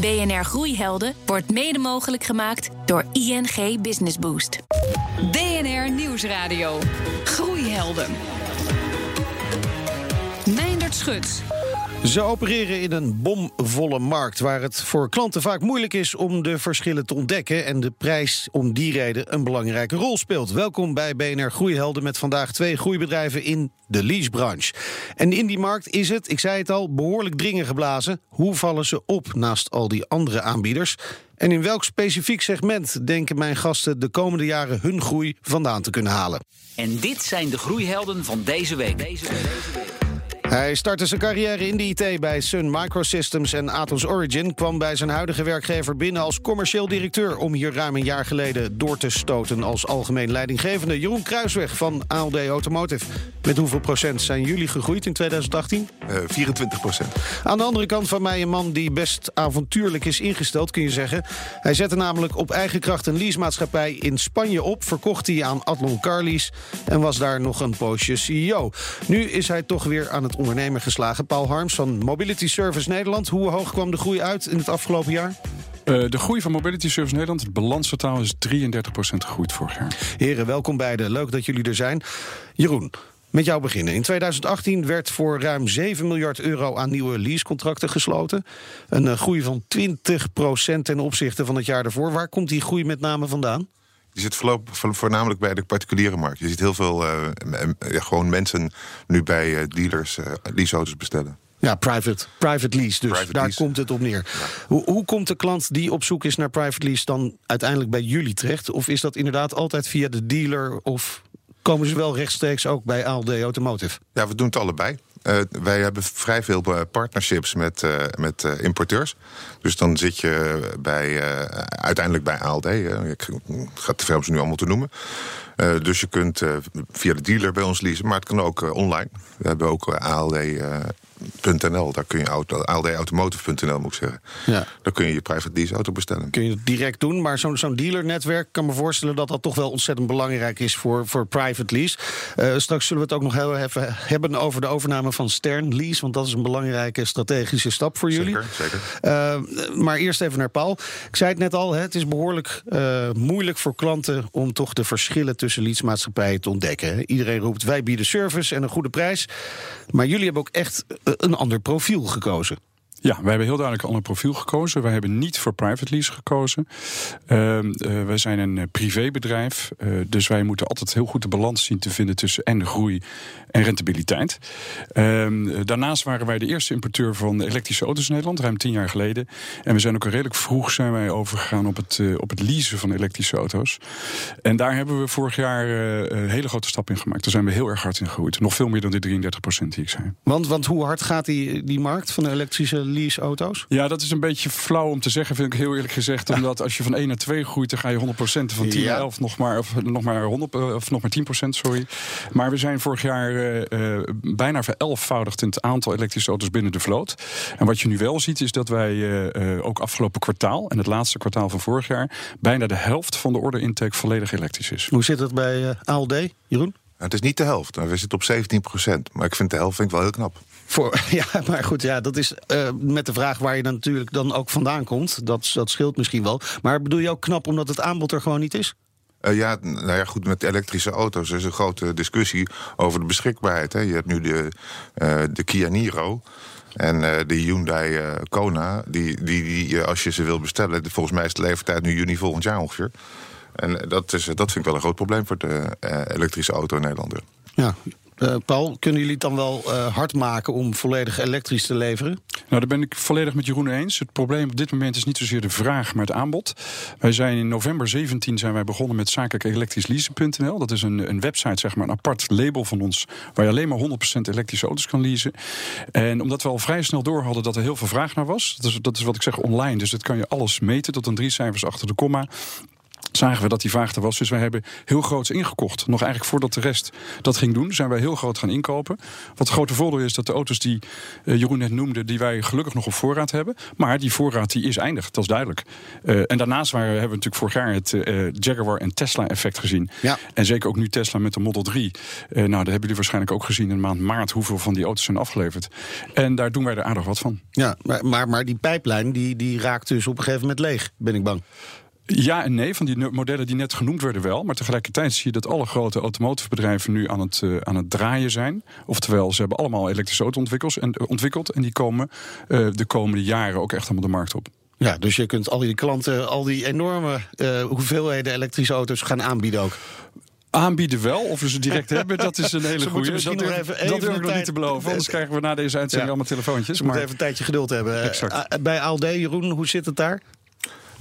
BNR Groeihelden wordt mede mogelijk gemaakt door ING Business Boost. BNR Nieuwsradio. Groeihelden. Meindert Schut. Ze opereren in een bomvolle markt waar het voor klanten vaak moeilijk is om de verschillen te ontdekken en de prijs om die reden een belangrijke rol speelt. Welkom bij BNR Groeihelden met vandaag twee groeibedrijven in de leasebranche. En in die markt is het, ik zei het al, behoorlijk dringen geblazen. Hoe vallen ze op naast al die andere aanbieders? En in welk specifiek segment denken mijn gasten de komende jaren hun groei vandaan te kunnen halen? En dit zijn de groeihelden van deze week. Hij startte zijn carrière in de IT bij Sun Microsystems en Atos Origin, kwam bij zijn huidige werkgever binnen als commercieel directeur om hier ruim een jaar geleden door te stoten als algemeen leidinggevende. Jeroen Kruisweg van ALD Automotive. Met hoeveel procent zijn jullie gegroeid in 2018? 24%. Aan de andere kant van mij een man die best avontuurlijk is ingesteld, kun je zeggen. Hij zette namelijk op eigen kracht een leasemaatschappij in Spanje op, verkocht hij aan Atlon Carlease en was daar nog een poosje CEO. Nu is hij toch weer aan het ondernemer geslagen. Paul Harms van Mobility Service Nederland. Hoe hoog kwam de groei uit in het afgelopen jaar? De groei van Mobility Service Nederland, het balansvertaal, is 33% gegroeid vorig jaar. Heren, welkom beiden. Leuk dat jullie er zijn. Jeroen, met jou beginnen. In 2018 werd voor ruim 7 miljard euro aan nieuwe leasecontracten gesloten. Een groei van 20% ten opzichte van het jaar daarvoor. Waar komt die groei met name vandaan? Je zit voornamelijk bij de particuliere markt. Je ziet heel veel gewoon mensen nu bij dealers leaseauto's bestellen. Ja, private lease dus. Private daar lease. Komt het op neer. Ja. Hoe komt de klant die op zoek is naar private lease dan uiteindelijk bij jullie terecht? Of is dat inderdaad altijd via de dealer? Of komen ze wel rechtstreeks ook bij ALD Automotive? Ja, we doen het allebei. Wij hebben vrij veel partnerships met importeurs. Dus dan zit je uiteindelijk bij ALD. Ik ga te veel om ze nu allemaal te noemen. Dus je kunt via de dealer bij ons leasen, maar het kan ook online. We hebben ook ALD.nl, daar kun je ALD Automotive.nl moet ik zeggen. Ja. Daar kun je je private lease auto bestellen. Kun je het direct doen, maar zo'n dealernetwerk kan me voorstellen dat dat toch wel ontzettend belangrijk is voor private lease. Straks zullen we het ook nog heel even hebben over de overname van Stern Lease, want dat is een belangrijke strategische stap voor jullie. Zeker. Maar eerst even naar Paul. Ik zei het net al, het is behoorlijk moeilijk voor klanten om toch de verschillen tussen leasemaatschappijen te ontdekken. Iedereen roept, wij bieden service en een goede prijs. Maar jullie hebben ook echt een ander profiel gekozen. Ja, wij hebben heel duidelijk een ander profiel gekozen. Wij hebben niet voor private lease gekozen. Wij zijn een privébedrijf. Dus wij moeten altijd heel goed de balans zien te vinden tussen en de groei en rentabiliteit. Daarnaast waren wij de eerste importeur van elektrische auto's in Nederland, ruim 10 jaar geleden. En we zijn ook al redelijk vroeg overgegaan op het leasen van elektrische auto's. En daar hebben we vorig jaar een hele grote stap in gemaakt. Daar zijn we heel erg hard in gegroeid. Nog veel meer dan de 33% die ik zei. Want hoe hard gaat die markt van de elektrische leaseauto's? Ja, dat is een beetje flauw om te zeggen, vind ik heel eerlijk gezegd. Omdat als je van 1 naar 2 groeit, dan ga je 100%, van 10 naar 11 nog maar 10%, sorry. Maar we zijn vorig jaar bijna verelfvoudigd in het aantal elektrische auto's binnen de vloot. En wat je nu wel ziet, is dat wij ook afgelopen kwartaal en het laatste kwartaal van vorig jaar bijna de helft van de order intake volledig elektrisch is. Hoe zit dat bij ALD, Jeroen? Nou, het is niet de helft. We zitten op 17%. Maar ik vind de helft wel heel knap. Maar goed, ja, dat is met de vraag waar je dan natuurlijk dan ook vandaan komt. Dat scheelt misschien wel. Maar bedoel je ook knap omdat het aanbod er gewoon niet is? Goed, met elektrische auto's is een grote discussie over de beschikbaarheid. Hè. Je hebt nu de Kia Niro en de Hyundai Kona. Die als je ze wil bestellen, volgens mij is de levertijd nu juni volgend jaar ongeveer. En dat vind ik wel een groot probleem voor de elektrische auto in Nederland. Ja. Paul, kunnen jullie het dan wel hard maken om volledig elektrisch te leveren? Nou, daar ben ik volledig met Jeroen eens. Het probleem op dit moment is niet zozeer de vraag, maar het aanbod. Wij zijn in november 2017 begonnen met zakelijkelektrischleasen.nl. Dat is een website, een apart label van ons, waar je alleen maar 100% elektrische auto's kan leasen. En omdat we al vrij snel door hadden dat er heel veel vraag naar was. Dat is wat ik zeg, online. Dus dat kan je alles meten tot aan 3 cijfers achter de komma. zagen we dat die vaag er was. Dus wij hebben heel groots ingekocht. Nog eigenlijk voordat de rest dat ging doen, zijn wij heel groot gaan inkopen. Wat het grote voordeel is dat de auto's die Jeroen net noemde, die wij gelukkig nog op voorraad hebben. Maar die voorraad die is eindig, dat is duidelijk. En daarnaast hebben we natuurlijk vorig jaar het Jaguar en Tesla effect gezien. Ja. En zeker ook nu Tesla met de Model 3. Nou, dat hebben jullie waarschijnlijk ook gezien in de maand maart hoeveel van die auto's zijn afgeleverd. En daar doen wij er aardig wat van. Ja, maar die pijplijn die raakt dus op een gegeven moment leeg, ben ik bang. Ja en nee, van die modellen die net genoemd werden wel. Maar tegelijkertijd zie je dat alle grote automotivebedrijven nu aan het draaien zijn. Oftewel, ze hebben allemaal elektrische auto ontwikkeld. En die komen de komende jaren ook echt allemaal de markt op. Ja, dus je kunt al die klanten, al die enorme hoeveelheden elektrische auto's gaan aanbieden ook. Aanbieden wel, of we ze direct hebben, dat is een hele goede. Dat durf ik nog niet te beloven, anders krijgen we na deze uitzending allemaal telefoontjes. Maar even een tijdje geduld hebben. Exact. Bij ALD, Jeroen, hoe zit het daar?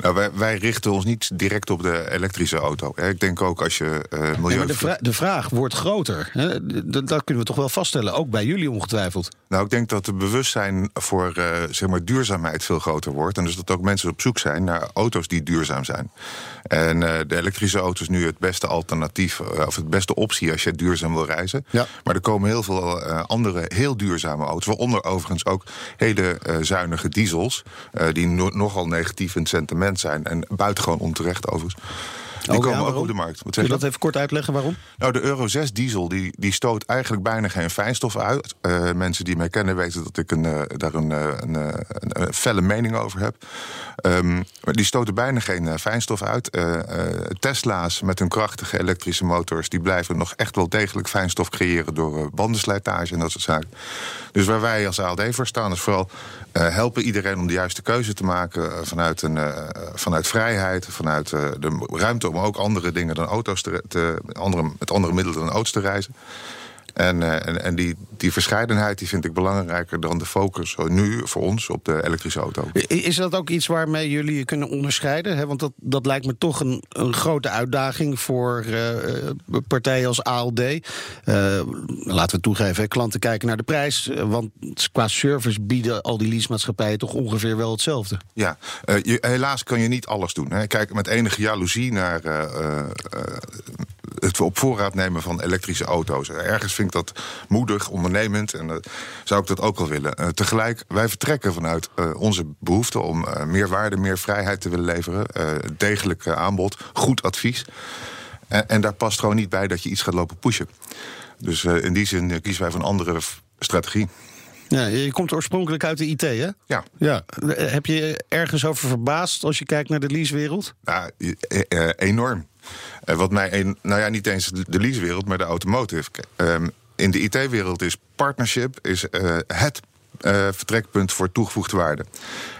Nou, wij richten ons niet direct op de elektrische auto. Ik denk ook als je milieu... Ja, de vraag wordt groter. Dat kunnen we toch wel vaststellen, ook bij jullie ongetwijfeld. Nou, ik denk dat het bewustzijn voor zeg maar duurzaamheid veel groter wordt. En dus dat ook mensen op zoek zijn naar auto's die duurzaam zijn. En de elektrische auto is nu het beste alternatief, of het beste optie als je duurzaam wil reizen. Ja. Maar er komen heel veel andere heel duurzame auto's. Waaronder overigens ook hele zuinige diesels. Die nogal negatief in het sentiment zijn en buitengewoon onterecht overigens. Die komen ook op de markt. Kun je dat even kort uitleggen waarom? Nou, de Euro 6 diesel die stoot eigenlijk bijna geen fijnstof uit. Mensen die mij kennen weten dat ik daar een felle mening over heb. Die stoten bijna geen fijnstof uit. Tesla's met hun krachtige elektrische motors die blijven nog echt wel degelijk fijnstof creëren door bandenslijtage en dat soort zaken. Dus waar wij als ALD voor staan is vooral helpen iedereen om de juiste keuze te maken vanuit vrijheid, vanuit de ruimte om ook andere dingen dan auto's met andere middelen dan auto's te reizen. En die verscheidenheid die vind ik belangrijker dan de focus nu voor ons op de elektrische auto. Is dat ook iets waarmee jullie je kunnen onderscheiden? Hè? Want dat lijkt me toch een grote uitdaging voor partijen als ALD. Laten we toegeven, hè, klanten kijken naar de prijs. Want qua service bieden al die leasemaatschappijen toch ongeveer wel hetzelfde. Ja, helaas kan je niet alles doen. Hè. Kijk, met enige jaloezie naar... het op voorraad nemen van elektrische auto's. Ergens vind ik dat moedig, ondernemend en zou ik dat ook wel willen. Tegelijk, wij vertrekken vanuit onze behoefte om meer waarde, meer vrijheid te willen leveren. Degelijk aanbod, goed advies. En daar past gewoon niet bij dat je iets gaat lopen pushen. Dus in die zin kiezen wij voor een andere strategie. Ja, je komt oorspronkelijk uit de IT, hè? Ja. Ja. Heb je ergens over verbaasd als je kijkt naar de leasewereld? Ja, enorm. Wat mij, niet eens de leasewereld, maar de automotive. In de IT-wereld is partnership het vertrekpunt voor toegevoegde waarde.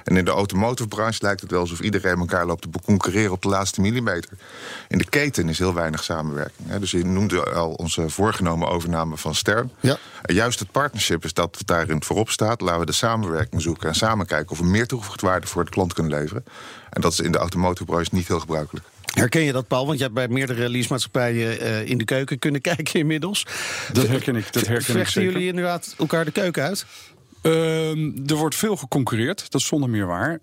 En in de automotive-branche lijkt het wel alsof iedereen elkaar loopt te concurreren op de laatste millimeter. In de keten is heel weinig samenwerking. Hè. Dus je noemde al onze voorgenomen overname van Stern. Ja. Juist het partnership is dat wat daarin voorop staat. Laten we de samenwerking zoeken en samen kijken of we meer toegevoegde waarde voor de klant kunnen leveren. En dat is in de automotive-branche niet heel gebruikelijk. Herken je dat, Paul? Want je hebt bij meerdere leasemaatschappijen in de keuken kunnen kijken inmiddels. Dat herken ik. Vechten jullie inderdaad elkaar de keuken uit? Er wordt veel geconcurreerd, dat is zonder meer waar.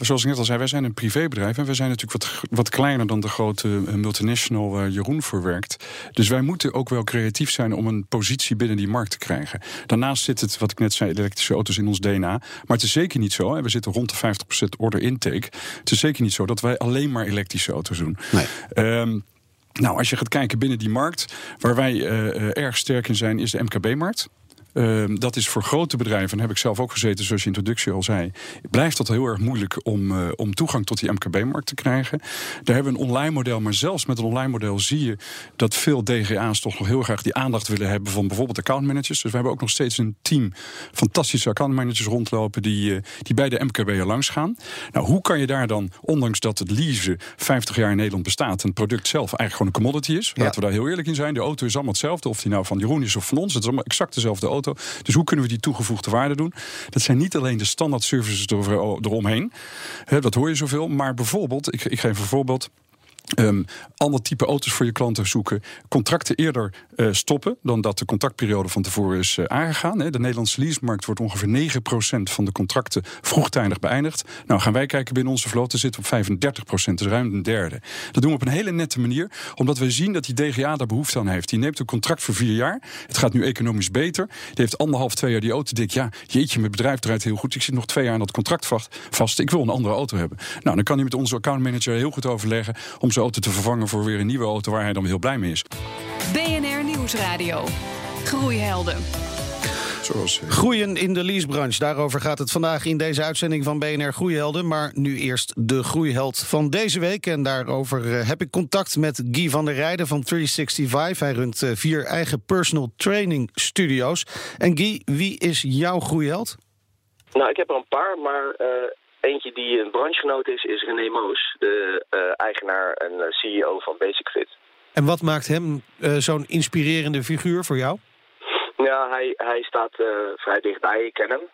Zoals ik net al zei, wij zijn een privébedrijf en wij zijn natuurlijk wat kleiner dan de grote multinational waar Jeroen voor werkt. Dus wij moeten ook wel creatief zijn om een positie binnen die markt te krijgen. Daarnaast zit het, wat ik net zei, elektrische auto's in ons DNA. Maar het is zeker niet zo, en we zitten rond de 50% order intake. Het is zeker niet zo dat wij alleen maar elektrische auto's doen. Nee. Nou, als je gaat kijken binnen die markt, waar wij erg sterk in zijn, is de MKB-markt. Dat is voor grote bedrijven, en heb ik zelf ook gezeten, zoals je introductie al zei, blijft dat heel erg moeilijk om toegang tot die MKB-markt te krijgen. Daar hebben we een online model, maar zelfs met een online model zie je dat veel DGA's toch nog heel graag die aandacht willen hebben van bijvoorbeeld accountmanagers. Dus we hebben ook nog steeds een team fantastische accountmanagers rondlopen die bij de MKB'er langs gaan. Nou, hoe kan je daar dan, ondanks dat het leasen 50 jaar in Nederland bestaat en het product zelf eigenlijk gewoon een commodity is, laten we daar heel eerlijk in zijn, de auto is allemaal hetzelfde, of die nou van Jeroen is of van ons, het is allemaal exact dezelfde auto. Dus hoe kunnen we die toegevoegde waarde doen? Dat zijn niet alleen de standaard services eromheen. Dat hoor je zoveel. Maar bijvoorbeeld, ik geef een voorbeeld. Ander type auto's voor je klanten zoeken. Contracten eerder stoppen dan dat de contractperiode van tevoren is aangegaan. De Nederlandse leasemarkt wordt ongeveer 9% van de contracten vroegtijdig beëindigd. Nou, gaan wij kijken binnen onze vloot, er zit op 35%, dus ruim een derde. Dat doen we op een hele nette manier, omdat we zien dat die DGA daar behoefte aan heeft. Die neemt een contract voor 4 jaar. Het gaat nu economisch beter. Die heeft 1,5, 2 jaar die auto. Die denkt, ja, jeetje, mijn bedrijf draait heel goed. Ik zit nog 2 jaar aan dat contract vast. Ik wil een andere auto hebben. Nou, dan kan hij met onze accountmanager heel goed overleggen om zijn auto te vervangen voor weer een nieuwe auto waar hij dan heel blij mee is. BNR Nieuwsradio. Groeihelden. Groeien in de leasebranche. Daarover gaat het vandaag in deze uitzending van BNR Groeihelden. Maar nu eerst de groeiheld van deze week. En daarover heb ik contact met Guy van der Rijden van 365. Hij runt 4 eigen personal training studio's. En Guy, wie is jouw groeiheld? Nou, ik heb er een paar, maar... Eentje die een branchegenoot is René Moos, de eigenaar en CEO van Basic-Fit. En wat maakt hem zo'n inspirerende figuur voor jou? Ja, hij staat vrij dichtbij, ik ken hem.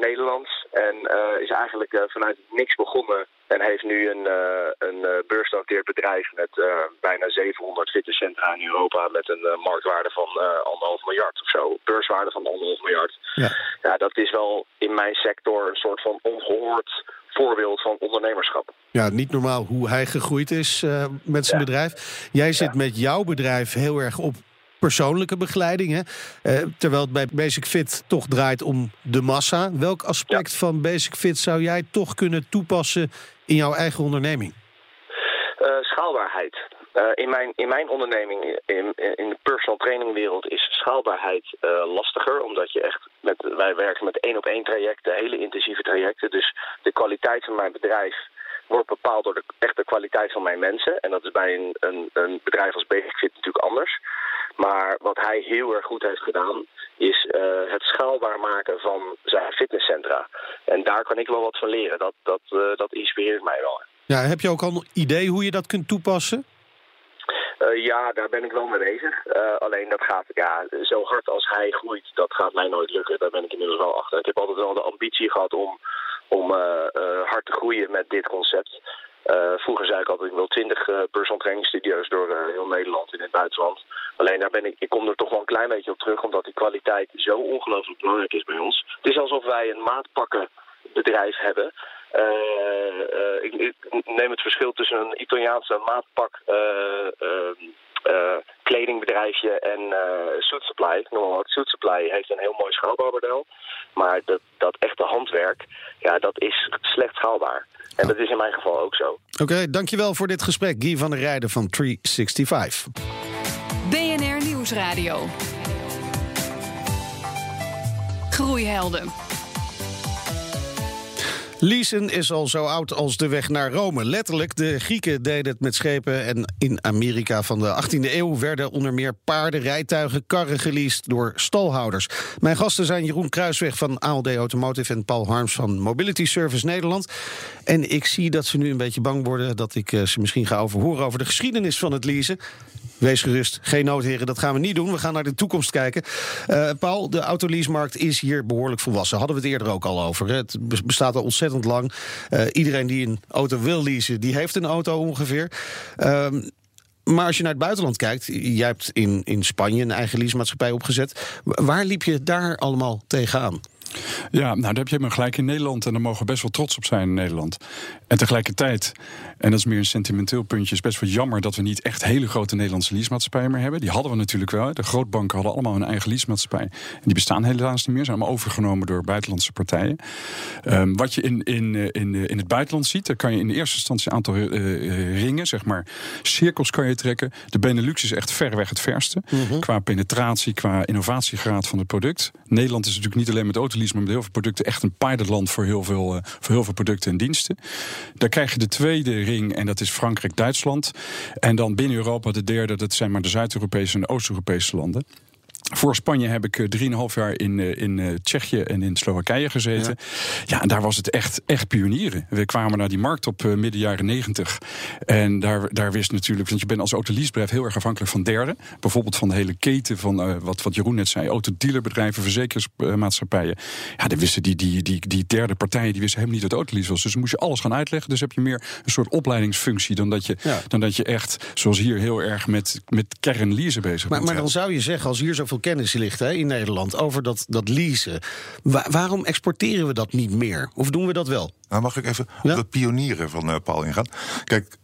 Nederlands en is eigenlijk vanuit niks begonnen. En heeft nu een beursgenoteerd bedrijf met bijna 700 fitnesscentra in Europa... met een marktwaarde van 1,5 miljard of zo. Beurswaarde van 1,5 miljard. Ja, dat is wel in mijn sector een soort van ongehoord voorbeeld van ondernemerschap. Ja, niet normaal hoe hij gegroeid is met zijn bedrijf. Jij zit met jouw bedrijf heel erg op persoonlijke begeleiding, hè? Terwijl het bij Basic Fit toch draait om de massa. Welk aspect van Basic Fit zou jij toch kunnen toepassen in jouw eigen onderneming? Schaalbaarheid. In mijn onderneming, in de personal training wereld, is schaalbaarheid lastiger. Omdat je echt wij werken met 1-op-1 trajecten, hele intensieve trajecten. Dus de kwaliteit van mijn bedrijf wordt bepaald door de echte kwaliteit van mijn mensen. En dat is bij een bedrijf als Basic Fit natuurlijk anders. Maar wat hij heel erg goed heeft gedaan is het schaalbaar maken van zijn fitnesscentra. En daar kan ik wel wat van leren. Dat inspireert mij wel. Ja, heb je ook al een idee hoe je dat kunt toepassen? Ja, daar ben ik wel mee bezig. Alleen dat gaat zo hard als hij groeit, dat gaat mij nooit lukken. Daar ben ik inmiddels wel achter. Ik heb altijd wel de ambitie gehad om hard te groeien met dit concept. Vroeger zei ik altijd, ik wil 20 personal training studio's door heel Nederland in het buitenland. Alleen daar ik kom er toch wel een klein beetje op terug, omdat die kwaliteit zo ongelooflijk belangrijk is bij ons. Het is alsof wij een maatpakkenbedrijf hebben. Ik neem het verschil tussen een Italiaanse maatpak kledingbedrijfje en suit supply. Suit supply heeft een heel mooi schaalbaar model. Maar dat echte handwerk, dat is slecht schaalbaar. En dat is in mijn geval ook zo. Oké, dankjewel voor dit gesprek. Guy van der Rijden van 365. BNR Nieuwsradio. Groeihelden. Leasen is al zo oud als de weg naar Rome. Letterlijk, de Grieken deden het met schepen. En in Amerika van de 18e eeuw werden onder meer paarden, rijtuigen, karren geleased door stalhouders. Mijn gasten zijn Jeroen Kruisweg van ALD Automotive en Paul Harms van Mobility Service Nederland. En ik zie dat ze nu een beetje bang worden dat ik ze misschien ga overhoren over de geschiedenis van het leasen. Wees gerust, geen noodheren, dat gaan we niet doen. We gaan naar de toekomst kijken. Paul, de autoleasemarkt is hier behoorlijk volwassen. Hadden we het eerder ook al over. Het bestaat al ontzettend lang. Iedereen die een auto wil leasen, die heeft een auto ongeveer. Maar als je naar het buitenland kijkt, jij hebt in Spanje een eigen leasemaatschappij opgezet. Waar liep je daar allemaal tegenaan? Ja, nou, daar heb je helemaal gelijk in Nederland. En daar mogen we best wel trots op zijn in Nederland. En tegelijkertijd, en dat is meer een sentimenteel puntje, is best wel jammer dat we niet echt hele grote Nederlandse leasemaatschappijen meer hebben. Die hadden we natuurlijk wel. De grootbanken hadden allemaal hun eigen leasemaatschappij. En die bestaan helaas niet meer. Zijn allemaal overgenomen door buitenlandse partijen. Wat je in het buitenland ziet, daar kan je in de eerste instantie een aantal ringen, zeg maar, cirkels kan je trekken. De Benelux is echt ver weg het verste. Mm-hmm. Qua penetratie, qua innovatiegraad van het product. Nederland is natuurlijk niet alleen met autolease, maar met heel veel producten echt een pilotland voor heel veel producten en diensten. Daar krijg je de tweede ring en dat is Frankrijk-Duitsland. En dan binnen Europa de derde, dat zijn maar de Zuid-Europese en de Oost-Europese landen. Voor Spanje heb ik 3,5 jaar in Tsjechië en in Slowakije gezeten. Ja, en daar was het echt pionieren. We kwamen naar die markt op midden jaren 90. En daar wist natuurlijk... Want je bent als autoleasebedrijf heel erg afhankelijk van derden. Bijvoorbeeld van de hele keten van wat Jeroen net zei. Autodealerbedrijven, verzekersmaatschappijen. Ja, dan wisten die derde partijen... die wisten helemaal niet wat autolease was. Dus dan moest je alles gaan uitleggen. Dus heb je meer een soort opleidingsfunctie... dan dat je echt, zoals hier, heel erg met kernleasen bezig bent. Maar dan zou je zeggen, als hier zoveel kennis ligt in Nederland over dat leasen... Waarom exporteren we dat niet meer? Of doen we dat wel? Nou, mag ik even op de pionieren van Paul ingaan? Kijk,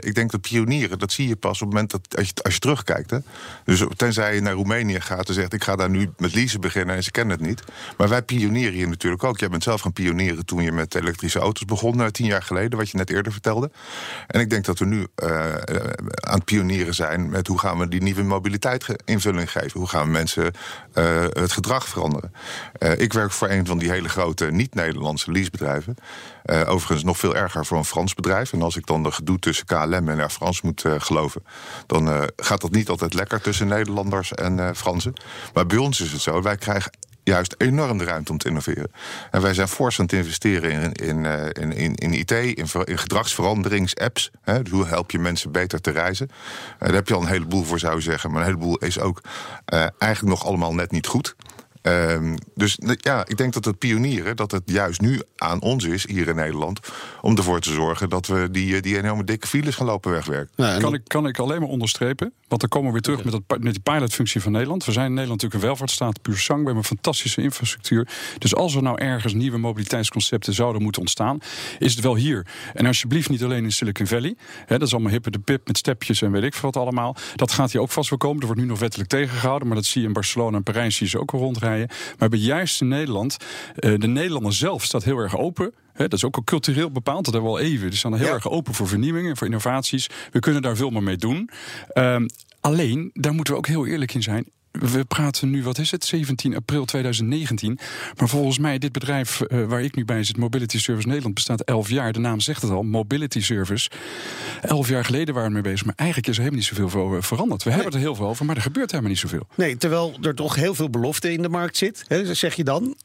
ik denk dat pionieren, dat zie je pas op het moment dat als je terugkijkt. Hè? Dus tenzij je naar Roemenië gaat en zegt... ik ga daar nu met leasen beginnen en ze kennen het niet. Maar wij pionieren hier natuurlijk ook. Jij bent zelf gaan pionieren toen je met elektrische auto's begon... 10 jaar geleden, wat je net eerder vertelde. En ik denk dat we nu aan het pionieren zijn... met hoe gaan we die nieuwe mobiliteit invulling geven. Hoe gaan we mensen het gedrag veranderen. Ik werk voor een van die hele grote niet-Nederlandse leasebedrijven... Overigens nog veel erger voor een Frans bedrijf. En als ik dan de gedoe tussen KLM en Air France moet geloven... dan gaat dat niet altijd lekker tussen Nederlanders en Fransen. Maar bij ons is het zo, wij krijgen juist enorm de ruimte om te innoveren. En wij zijn fors aan het investeren in IT, in gedragsveranderings-apps. Hè, dus hoe help je mensen beter te reizen? Daar heb je al een heleboel voor, zou je zeggen. Maar een heleboel is ook eigenlijk nog allemaal net niet goed... Dus ja, ik denk dat het pionieren, dat het juist nu aan ons is, hier in Nederland... om ervoor te zorgen dat we die enorme dikke files gaan lopen wegwerken. Nou, kan ik alleen maar onderstrepen, want dan komen we weer terug met die pilotfunctie van Nederland. We zijn in Nederland natuurlijk een welvaartsstaat, puur sang. We hebben een fantastische infrastructuur. Dus als er nou ergens nieuwe mobiliteitsconcepten zouden moeten ontstaan, is het wel hier. En alsjeblieft niet alleen in Silicon Valley. Hè, dat is allemaal hippe de pip met stepjes en weet ik wat allemaal. Dat gaat hier ook vast wel komen. Er wordt nu nog wettelijk tegengehouden, maar dat zie je in Barcelona en Parijs, zie je ze ook wel rondrijden. Maar bij juist in Nederland, de Nederlander zelf staat heel erg open. Dat is ook al cultureel bepaald, dat hebben we al even. Die staan heel erg open voor vernieuwingen, voor innovaties. We kunnen daar veel meer mee doen. Alleen, daar moeten we ook heel eerlijk in zijn... We praten nu, 17 april 2019. Maar volgens mij, dit bedrijf waar ik nu bij zit... Mobility Service Nederland, bestaat 11 jaar. De naam zegt het al, Mobility Service. 11 jaar geleden waren we mee bezig. Maar eigenlijk is er helemaal niet zoveel over veranderd. We hebben er heel veel over, maar er gebeurt helemaal niet zoveel. Nee, terwijl er toch heel veel belofte in de markt zit. Hè, zeg je dan.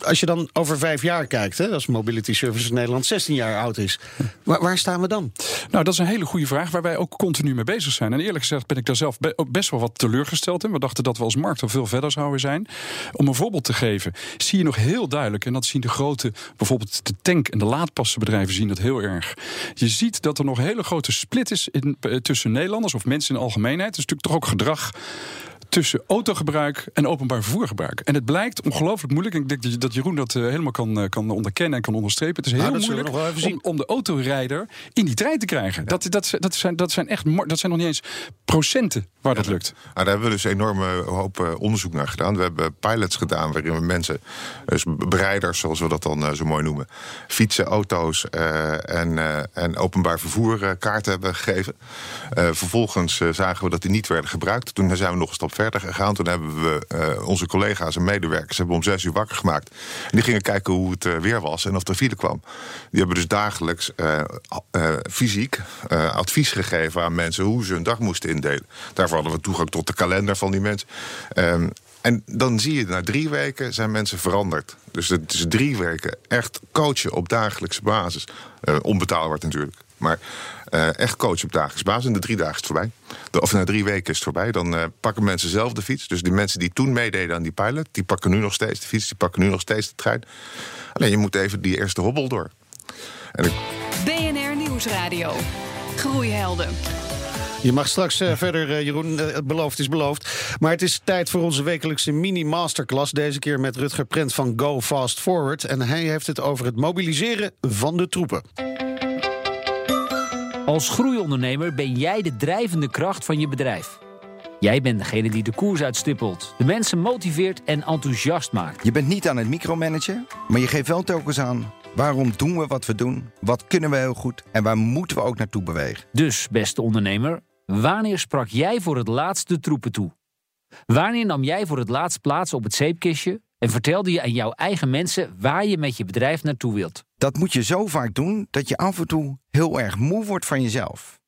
Als je dan over 5 jaar kijkt... Hè, als Mobility Service Nederland 16 jaar oud is... Waar staan we dan? Nou, dat is een hele goede vraag waar wij ook continu mee bezig zijn. En eerlijk gezegd ben ik daar zelf best wel wat teleurgesteld in. We dachten dat we als markt al veel verder zouden zijn. Om een voorbeeld te geven, zie je nog heel duidelijk... en dat zien de grote, bijvoorbeeld de tank- en de laadpassenbedrijven... zien dat heel erg. Je ziet dat er nog een hele grote split is tussen Nederlanders... of mensen in de algemeenheid. Dat is natuurlijk toch ook gedrag... tussen autogebruik en openbaar vervoergebruik. En het blijkt ongelooflijk moeilijk. En ik denk dat Jeroen dat helemaal kan onderkennen en kan onderstrepen. Het is heel moeilijk om de autorijder in die trein te krijgen. Ja. Dat zijn nog niet eens procenten waar dat lukt. Nou, daar hebben we dus een enorme hoop onderzoek naar gedaan. We hebben pilots gedaan waarin we mensen, dus rijders zoals we dat dan zo mooi noemen... fietsen, auto's en openbaar vervoer kaarten hebben gegeven. Vervolgens zagen we dat die niet werden gebruikt. Toen zijn we nog een stap verder gegaan. Toen hebben we onze collega's en medewerkers hebben om 6 uur wakker gemaakt. En die gingen kijken hoe het weer was en of er file kwam. Die hebben dus dagelijks fysiek advies gegeven aan mensen... hoe ze hun dag moesten indelen. Daarvoor hadden we toegang tot de kalender van die mensen... En dan zie je, na 3 weken zijn mensen veranderd. Dus het is 3 weken echt coachen op dagelijkse basis. Onbetaalbaar natuurlijk. Maar echt coachen op dagelijkse basis. En de 3 dagen is het voorbij. Of na 3 weken is het voorbij. Dan pakken mensen zelf de fiets. Dus die mensen die toen meededen aan die pilot... die pakken nu nog steeds de fiets, die pakken nu nog steeds de trein. Alleen je moet even die eerste hobbel door. BNR Nieuwsradio. Groeihelden. Je mag straks verder, Jeroen. Beloofd is beloofd. Maar het is tijd voor onze wekelijkse mini-masterclass. Deze keer met Rutger Prent van Go Fast Forward. En hij heeft het over het mobiliseren van de troepen. Als groeiondernemer ben jij de drijvende kracht van je bedrijf. Jij bent degene die de koers uitstippelt, de mensen motiveert en enthousiast maakt. Je bent niet aan het micromanagen, maar je geeft wel telkens aan... waarom doen we wat we doen, wat kunnen we heel goed... en waar moeten we ook naartoe bewegen. Dus, beste ondernemer... wanneer sprak jij voor het laatst de troepen toe? Wanneer nam jij voor het laatst plaats op het zeepkistje... en vertelde je aan jouw eigen mensen waar je met je bedrijf naartoe wilt? Dat moet je zo vaak doen dat je af en toe heel erg moe wordt van jezelf.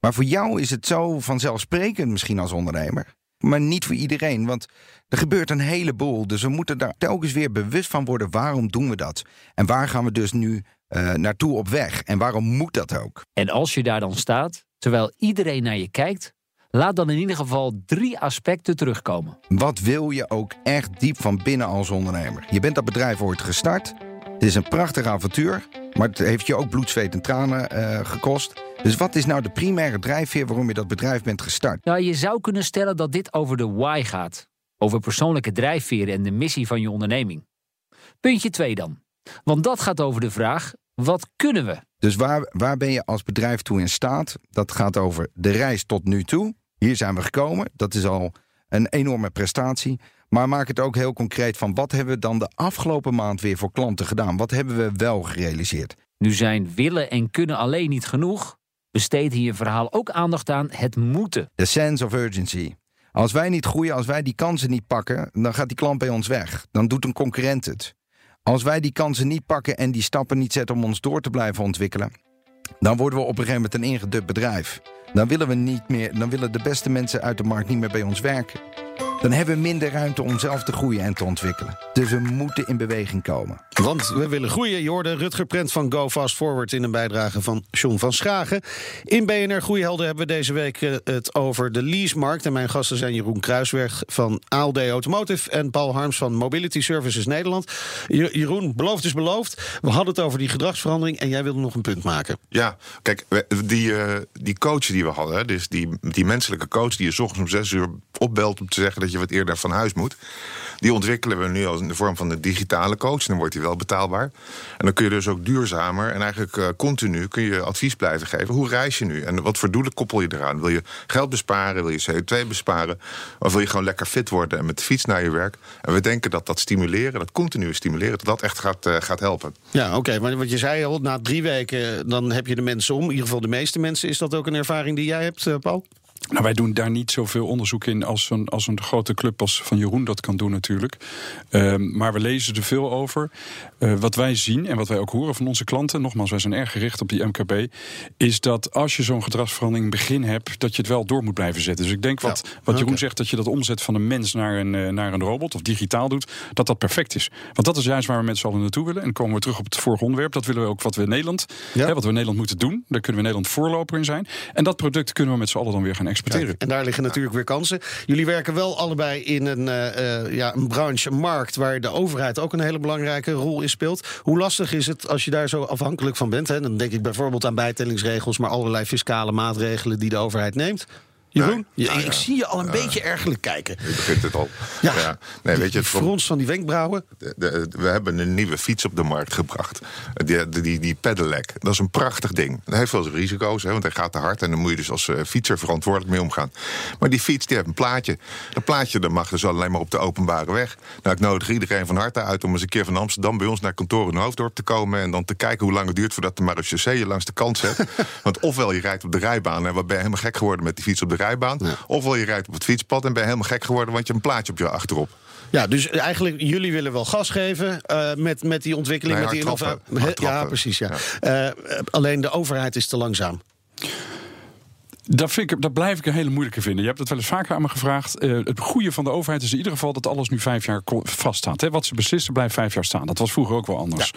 Maar voor jou is het zo vanzelfsprekend misschien als ondernemer... maar niet voor iedereen. Want er gebeurt een heleboel. Dus we moeten daar telkens weer bewust van worden. Waarom doen we dat? En waar gaan we dus nu naartoe op weg? En waarom moet dat ook? En als je daar dan staat, terwijl iedereen naar je kijkt, laat dan in ieder geval 3 aspecten terugkomen. Wat wil je ook echt diep van binnen als ondernemer? Je bent dat bedrijf ooit gestart. Het is een prachtig avontuur. Maar het heeft je ook bloed, zweet en tranen gekost. Dus wat is nou de primaire drijfveer waarom je dat bedrijf bent gestart? Nou, je zou kunnen stellen dat dit over de why gaat. Over persoonlijke drijfveren en de missie van je onderneming. Puntje 2 dan. Want dat gaat over de vraag, wat kunnen we? Dus waar ben je als bedrijf toe in staat? Dat gaat over de reis tot nu toe. Hier zijn we gekomen. Dat is al een enorme prestatie. Maar maak het ook heel concreet van wat hebben we dan de afgelopen maand weer voor klanten gedaan? Wat hebben we wel gerealiseerd? Nu zijn willen en kunnen alleen niet genoeg. Besteed hier je verhaal ook aandacht aan het moeten. The sense of urgency. Als wij niet groeien, als wij die kansen niet pakken, dan gaat die klant bij ons weg. Dan doet een concurrent het. Als wij die kansen niet pakken en die stappen niet zetten om ons door te blijven ontwikkelen, dan worden we op een gegeven moment een ingedubt bedrijf. Dan willen we niet meer, dan willen de beste mensen uit de markt niet meer bij ons werken. Dan hebben we minder ruimte om zelf te groeien en te ontwikkelen. Dus we moeten in beweging komen. Want we willen groeien. Je hoorde Rutger Prent van Go Fast Forward in een bijdrage van John van Schagen. In BNR Groeihelden hebben we deze week het over de leasemarkt. En mijn gasten zijn Jeroen Kruisweg van ALD Automotive en Paul Harms van Mobility Services Nederland. Jeroen, beloofd is beloofd. We hadden het over die gedragsverandering en jij wilde nog een punt maken. Ja, kijk, die coach die we hadden, dus die menselijke coach die je 's ochtends om 6 uur opbelt om te zeggen dat je wat eerder van huis moet. Die ontwikkelen we nu als in de vorm van een digitale coach. Dan wordt hij wel betaalbaar. En dan kun je dus ook duurzamer en eigenlijk continu kun je advies blijven geven. Hoe reis je nu? En wat voor doelen koppel je eraan? Wil je geld besparen? Wil je CO2 besparen? Of wil je gewoon lekker fit worden en met de fiets naar je werk? En we denken dat dat continu stimuleren, dat echt gaat helpen. Ja, oké. Maar wat je zei al, na 3 weken dan heb je de mensen om. In ieder geval de meeste mensen. Is dat ook een ervaring die jij hebt, Paul? Nou, wij doen daar niet zoveel onderzoek in als een grote club als van Jeroen dat kan doen natuurlijk. Maar we lezen er veel over. Wat wij zien en wat wij ook horen van onze klanten, nogmaals, wij zijn erg gericht op die MKB, is dat als je zo'n gedragsverandering begin hebt, dat je het wel door moet blijven zetten. Dus ik denk wat Jeroen zegt, dat je dat omzet van een mens naar een robot of digitaal doet, dat perfect is. Want dat is juist waar we met z'n allen naartoe willen. En komen we terug op het vorige onderwerp. Dat willen we ook wat we in Nederland, wat we in Nederland moeten doen. Daar kunnen we in Nederland voorloper in zijn. En dat product kunnen we met z'n allen dan weer gaan exporteren. Kijk, en daar liggen natuurlijk weer kansen. Jullie werken wel allebei in een branche, een markt, waar de overheid ook een hele belangrijke rol in speelt. Hoe lastig is het als je daar zo afhankelijk van bent? Hè? Dan denk ik bijvoorbeeld aan bijtellingsregels, maar allerlei fiscale maatregelen die de overheid neemt. Jeroen, ik zie je al een beetje ergerlijk kijken. Je begint het al. Ja. Nee, weet je, het frons van die wenkbrauwen. We hebben een nieuwe fiets op de markt gebracht. Die pedelec. Dat is een prachtig ding. Dat heeft wel zijn risico's, hè, want hij gaat te hard. En dan moet je dus als fietser verantwoordelijk mee omgaan. Maar die fiets, die heeft een plaatje. Dat plaatje dat mag dus alleen maar op de openbare weg. Nou, ik nodig iedereen van harte uit om eens een keer van Amsterdam bij ons naar kantoor in Hoofddorp te komen. En dan te kijken hoe lang het duurt voordat de marechaussee je langs de kant zet. Want ofwel je rijdt op de rijbaan. En wat ben je helemaal gek geworden met die fiets op de rijbaan. Ja. Ofwel je rijdt op het fietspad en ben je helemaal gek geworden, want je een plaatje op je achterop. Ja, dus eigenlijk, jullie willen wel gas geven met die ontwikkeling. Nee, met die innovatie. Ja, precies. Ja. Ja. Alleen de overheid is te langzaam. Dat blijf ik een hele moeilijke vinden. Je hebt het wel eens vaker aan me gevraagd. Het goede van de overheid is in ieder geval dat alles nu 5 jaar vaststaat. Hè? Wat ze beslissen blijft 5 jaar staan. Dat was vroeger ook wel anders.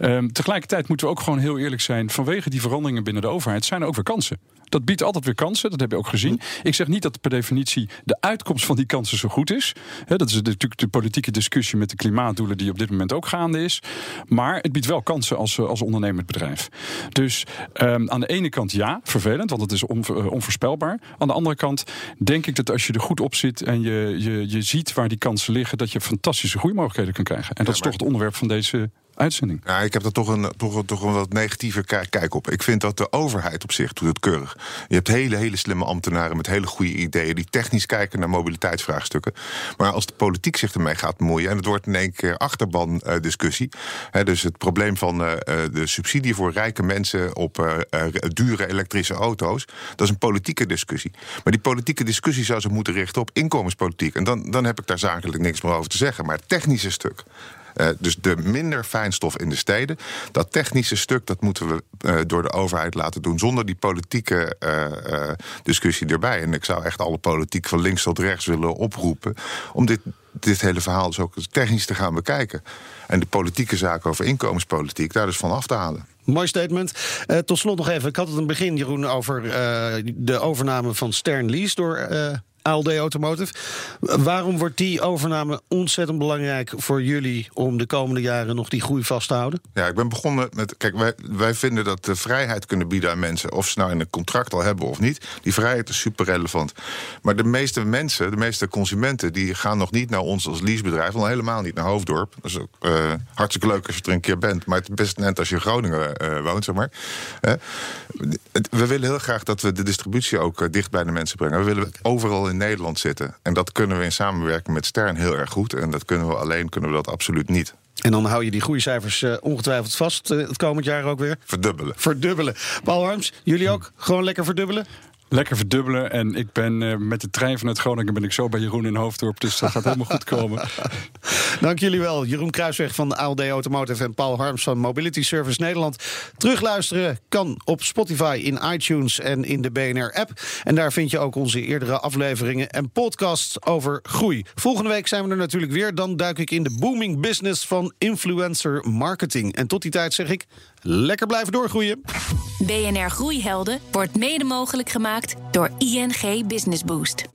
Ja. Tegelijkertijd moeten we ook gewoon heel eerlijk zijn. Vanwege die veranderingen binnen de overheid zijn er ook weer kansen. Dat biedt altijd weer kansen, dat heb je ook gezien. Ik zeg niet dat per definitie de uitkomst van die kansen zo goed is. Dat is natuurlijk de politieke discussie met de klimaatdoelen die op dit moment ook gaande is. Maar het biedt wel kansen als ondernemend bedrijf. Dus aan de ene kant ja, vervelend, want het is onvoorspelbaar. Aan de andere kant denk ik dat als je er goed op zit en je ziet waar die kansen liggen, dat je fantastische groeimogelijkheden kan krijgen. En dat is toch het onderwerp van deze uitzending. Ja, ik heb er toch een wat negatieve kijk op. Ik vind dat de overheid op zich doet het keurig. Je hebt hele slimme ambtenaren met hele goede ideeën die technisch kijken naar mobiliteitsvraagstukken. Maar als de politiek zich ermee gaat bemoeien en het wordt in één keer achterban discussie. Hè, dus het probleem van de subsidie voor rijke mensen op dure elektrische auto's. Dat is een politieke discussie. Maar die politieke discussie zou zich moeten richten op inkomenspolitiek. En dan heb ik daar zakelijk niks meer over te zeggen. Maar het technische stuk, Dus de minder fijnstof in de steden. Dat technische stuk, dat moeten we door de overheid laten doen, zonder die politieke discussie erbij. En ik zou echt alle politiek van links tot rechts willen oproepen om dit hele verhaal dus ook technisch te gaan bekijken. En de politieke zaken over inkomenspolitiek daar dus van af te halen. Mooi statement. Tot slot nog even, ik had het in het begin, Jeroen, over de overname van Stern Lease door ALD Automotive. Waarom wordt die overname ontzettend belangrijk voor jullie om de komende jaren nog die groei vast te houden? Ja, ik ben begonnen met, kijk, wij vinden dat de vrijheid kunnen bieden aan mensen, of ze nou in een contract al hebben of niet. Die vrijheid is super relevant. Maar de meeste mensen, de meeste consumenten, die gaan nog niet naar ons als leasebedrijf, al helemaal niet naar Hoofddorp. Dat is ook hartstikke leuk als je er een keer bent, maar het is best net als je in Groningen woont, zeg maar. We willen heel graag dat we de distributie ook dicht bij de mensen brengen. We willen overal in Nederland zitten. En dat kunnen we in samenwerking met Stern heel erg goed. En dat kunnen we alleen, kunnen we dat absoluut niet. En dan hou je die groeicijfers ongetwijfeld vast het komend jaar ook weer. Verdubbelen. Paul Harms, jullie ook? Gewoon lekker verdubbelen? Lekker verdubbelen. En ik ben met de trein vanuit Groningen ben ik zo bij Jeroen in Hoofddorp. Dus dat gaat helemaal goed komen. Dank jullie wel. Jeroen Kruisweg van de ALD Automotive en Paul Harms van Mobility Service Nederland. Terugluisteren kan op Spotify, in iTunes en in de BNR-app. En daar vind je ook onze eerdere afleveringen en podcasts over groei. Volgende week zijn we er natuurlijk weer. Dan duik ik in de booming business van influencer marketing. En tot die tijd zeg ik, lekker blijven doorgroeien. BNR Groeihelden wordt mede mogelijk gemaakt door ING Business Boost.